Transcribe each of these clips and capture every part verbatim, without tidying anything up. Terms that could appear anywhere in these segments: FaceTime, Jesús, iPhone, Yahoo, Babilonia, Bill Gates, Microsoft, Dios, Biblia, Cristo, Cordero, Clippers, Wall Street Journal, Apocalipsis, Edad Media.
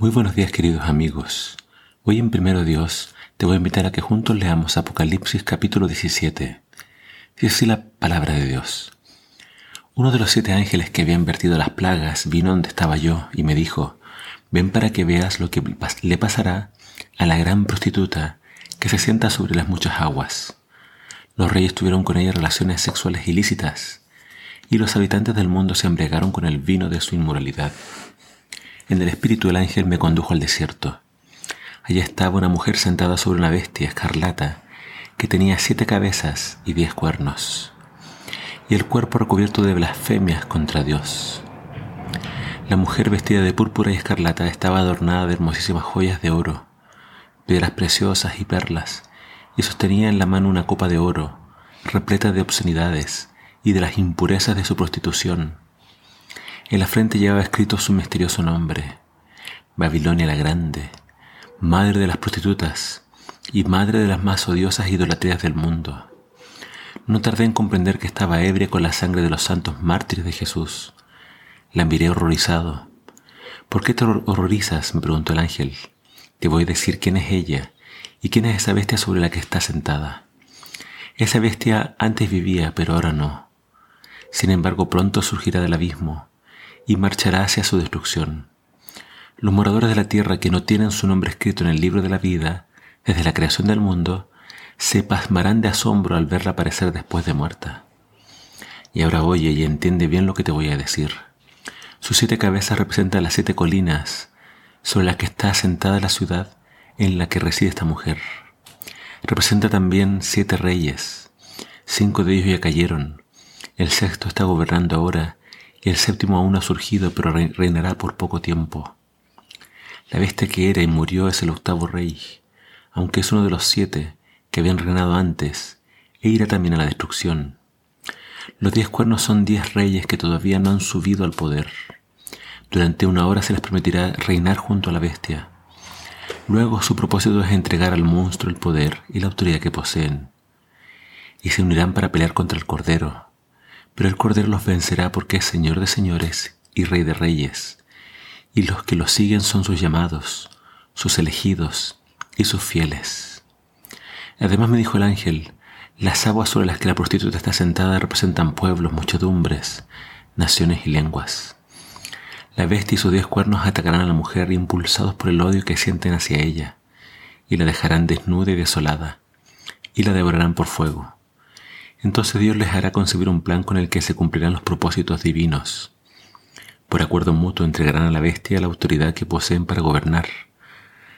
Muy buenos días, queridos amigos. Hoy en Primero Dios te voy a invitar a que juntos leamos Apocalipsis capítulo diecisiete. Dice así la palabra de Dios. Uno de los siete ángeles que habían vertido las plagas vino donde estaba yo y me dijo: ven para que veas lo que le pasará a la gran prostituta que se sienta sobre las muchas aguas. Los reyes tuvieron con ella relaciones sexuales ilícitas, y los habitantes del mundo se embriagaron con el vino de su inmoralidad. En el espíritu del ángel me condujo al desierto. Allá estaba una mujer sentada sobre una bestia escarlata, que tenía siete cabezas y diez cuernos, y el cuerpo recubierto de blasfemias contra Dios. La mujer, vestida de púrpura y escarlata, estaba adornada de hermosísimas joyas de oro, piedras preciosas y perlas, y sostenía en la mano una copa de oro, repleta de obscenidades y de las impurezas de su prostitución. En la frente llevaba escrito su misterioso nombre: Babilonia la Grande, madre de las prostitutas y madre de las más odiosas idolatrías del mundo. No tardé en comprender que estaba ebria con la sangre de los santos mártires de Jesús. La miré horrorizado. ¿Por qué te horrorizas?, me preguntó el ángel. Te voy a decir quién es ella y quién es esa bestia sobre la que está sentada. Esa bestia antes vivía, pero ahora no. Sin embargo, pronto surgirá del abismo y marchará hacia su destrucción. Los moradores de la tierra, que no tienen su nombre escrito en el libro de la vida desde la creación del mundo, se pasmarán de asombro al verla aparecer después de muerta. Y ahora oye y entiende bien lo que te voy a decir. Sus siete cabezas representan las siete colinas sobre las que está asentada la ciudad en la que reside esta mujer. Representa también siete reyes. Cinco de ellos ya cayeron. El sexto está gobernando ahora y el séptimo aún ha surgido, pero reinará por poco tiempo. La bestia que era y murió es el octavo rey, aunque es uno de los siete que habían reinado antes, e irá también a la destrucción. Los diez cuernos son diez reyes que todavía no han subido al poder. Durante una hora se les permitirá reinar junto a la bestia. Luego su propósito es entregar al monstruo el poder y la autoridad que poseen, y se unirán para pelear contra el Cordero. Pero el Cordero los vencerá porque es Señor de señores y Rey de reyes, y los que lo siguen son sus llamados, sus elegidos y sus fieles. Además me dijo el ángel: las aguas sobre las que la prostituta está sentada representan pueblos, muchedumbres, naciones y lenguas. La bestia y sus diez cuernos atacarán a la mujer, impulsados por el odio que sienten hacia ella, y la dejarán desnuda y desolada, y la devorarán por fuego. Entonces Dios les hará concebir un plan con el que se cumplirán los propósitos divinos. Por acuerdo mutuo entregarán a la bestia la autoridad que poseen para gobernar,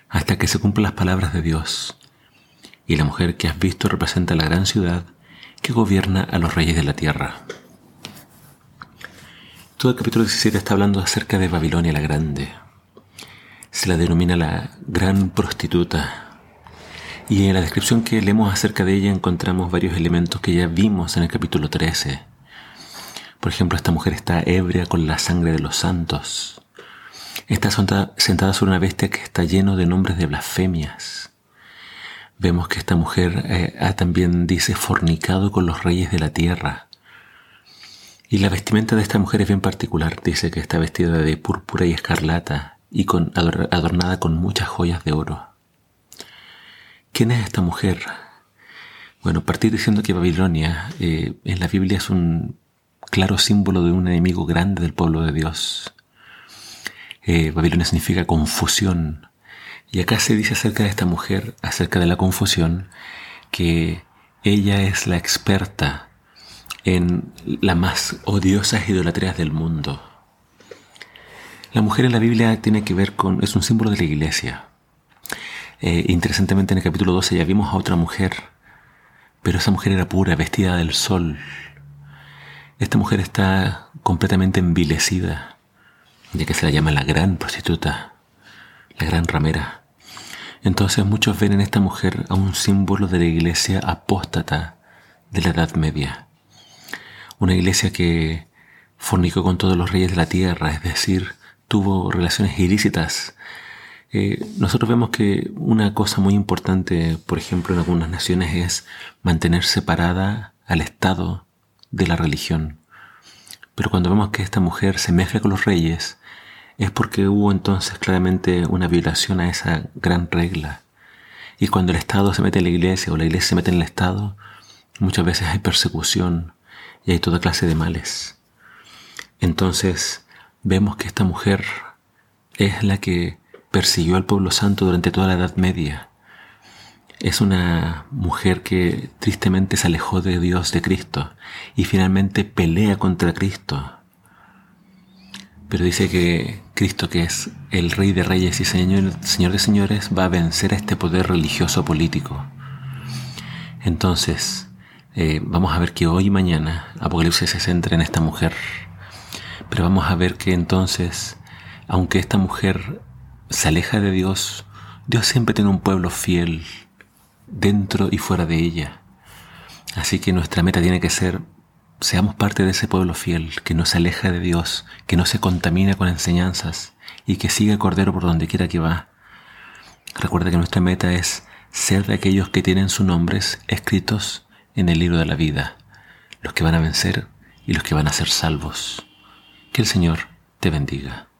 hasta que se cumplan las palabras de Dios. Y la mujer que has visto representa la gran ciudad que gobierna a los reyes de la tierra. Todo el capítulo diecisiete está hablando acerca de Babilonia la Grande. Se la denomina la gran prostituta. Y en la descripción que leemos acerca de ella encontramos varios elementos que ya vimos en el capítulo trece. Por ejemplo, esta mujer está ebria con la sangre de los santos. Está sentada sobre una bestia que está lleno de nombres de blasfemias. Vemos que esta mujer eh, ah, también dice fornicado con los reyes de la tierra. Y la vestimenta de esta mujer es bien particular. Dice que está vestida de púrpura y escarlata y con, ador- adornada con muchas joyas de oro. ¿Quién es esta mujer? Bueno, partir diciendo que Babilonia eh, en la Biblia es un claro símbolo de un enemigo grande del pueblo de Dios. Eh, Babilonia significa confusión. Y acá se dice acerca de esta mujer, acerca de la confusión, que ella es la experta en las más odiosas idolatrías del mundo. La mujer en la Biblia tiene que ver con, es un símbolo de la iglesia. Eh, interesantemente, en el capítulo doce ya vimos a otra mujer, pero esa mujer era pura, vestida del sol. Esta mujer está completamente envilecida, ya que se la llama la gran prostituta, la gran ramera. Entonces muchos ven en esta mujer a un símbolo de la iglesia apóstata de la Edad Media. Una iglesia que fornicó con todos los reyes de la tierra, es decir, tuvo relaciones ilícitas. Eh, nosotros vemos que una cosa muy importante, por ejemplo, en algunas naciones es mantener separada al Estado de la religión. Pero cuando vemos que esta mujer se mezcla con los reyes, es porque hubo entonces claramente una violación a esa gran regla. Y cuando el Estado se mete en la iglesia o la iglesia se mete en el Estado, muchas veces hay persecución y hay toda clase de males. Entonces vemos que esta mujer es la que persiguió al pueblo santo durante toda la Edad Media. Es una mujer que tristemente se alejó de Dios, de Cristo, y finalmente pelea contra Cristo. Pero dice que Cristo, que es el Rey de Reyes y Señor, Señor de Señores, va a vencer a este poder religioso político. Entonces, eh, vamos a ver que hoy y mañana Apocalipsis se centra en esta mujer. Pero vamos a ver que entonces, aunque esta mujer se aleja de Dios, Dios siempre tiene un pueblo fiel dentro y fuera de ella. Así que nuestra meta tiene que ser: seamos parte de ese pueblo fiel que no se aleja de Dios, que no se contamina con enseñanzas y que sigue el Cordero por donde quiera que va. Recuerda que nuestra meta es ser de aquellos que tienen sus nombres escritos en el libro de la vida, los que van a vencer y los que van a ser salvos. Que el Señor te bendiga.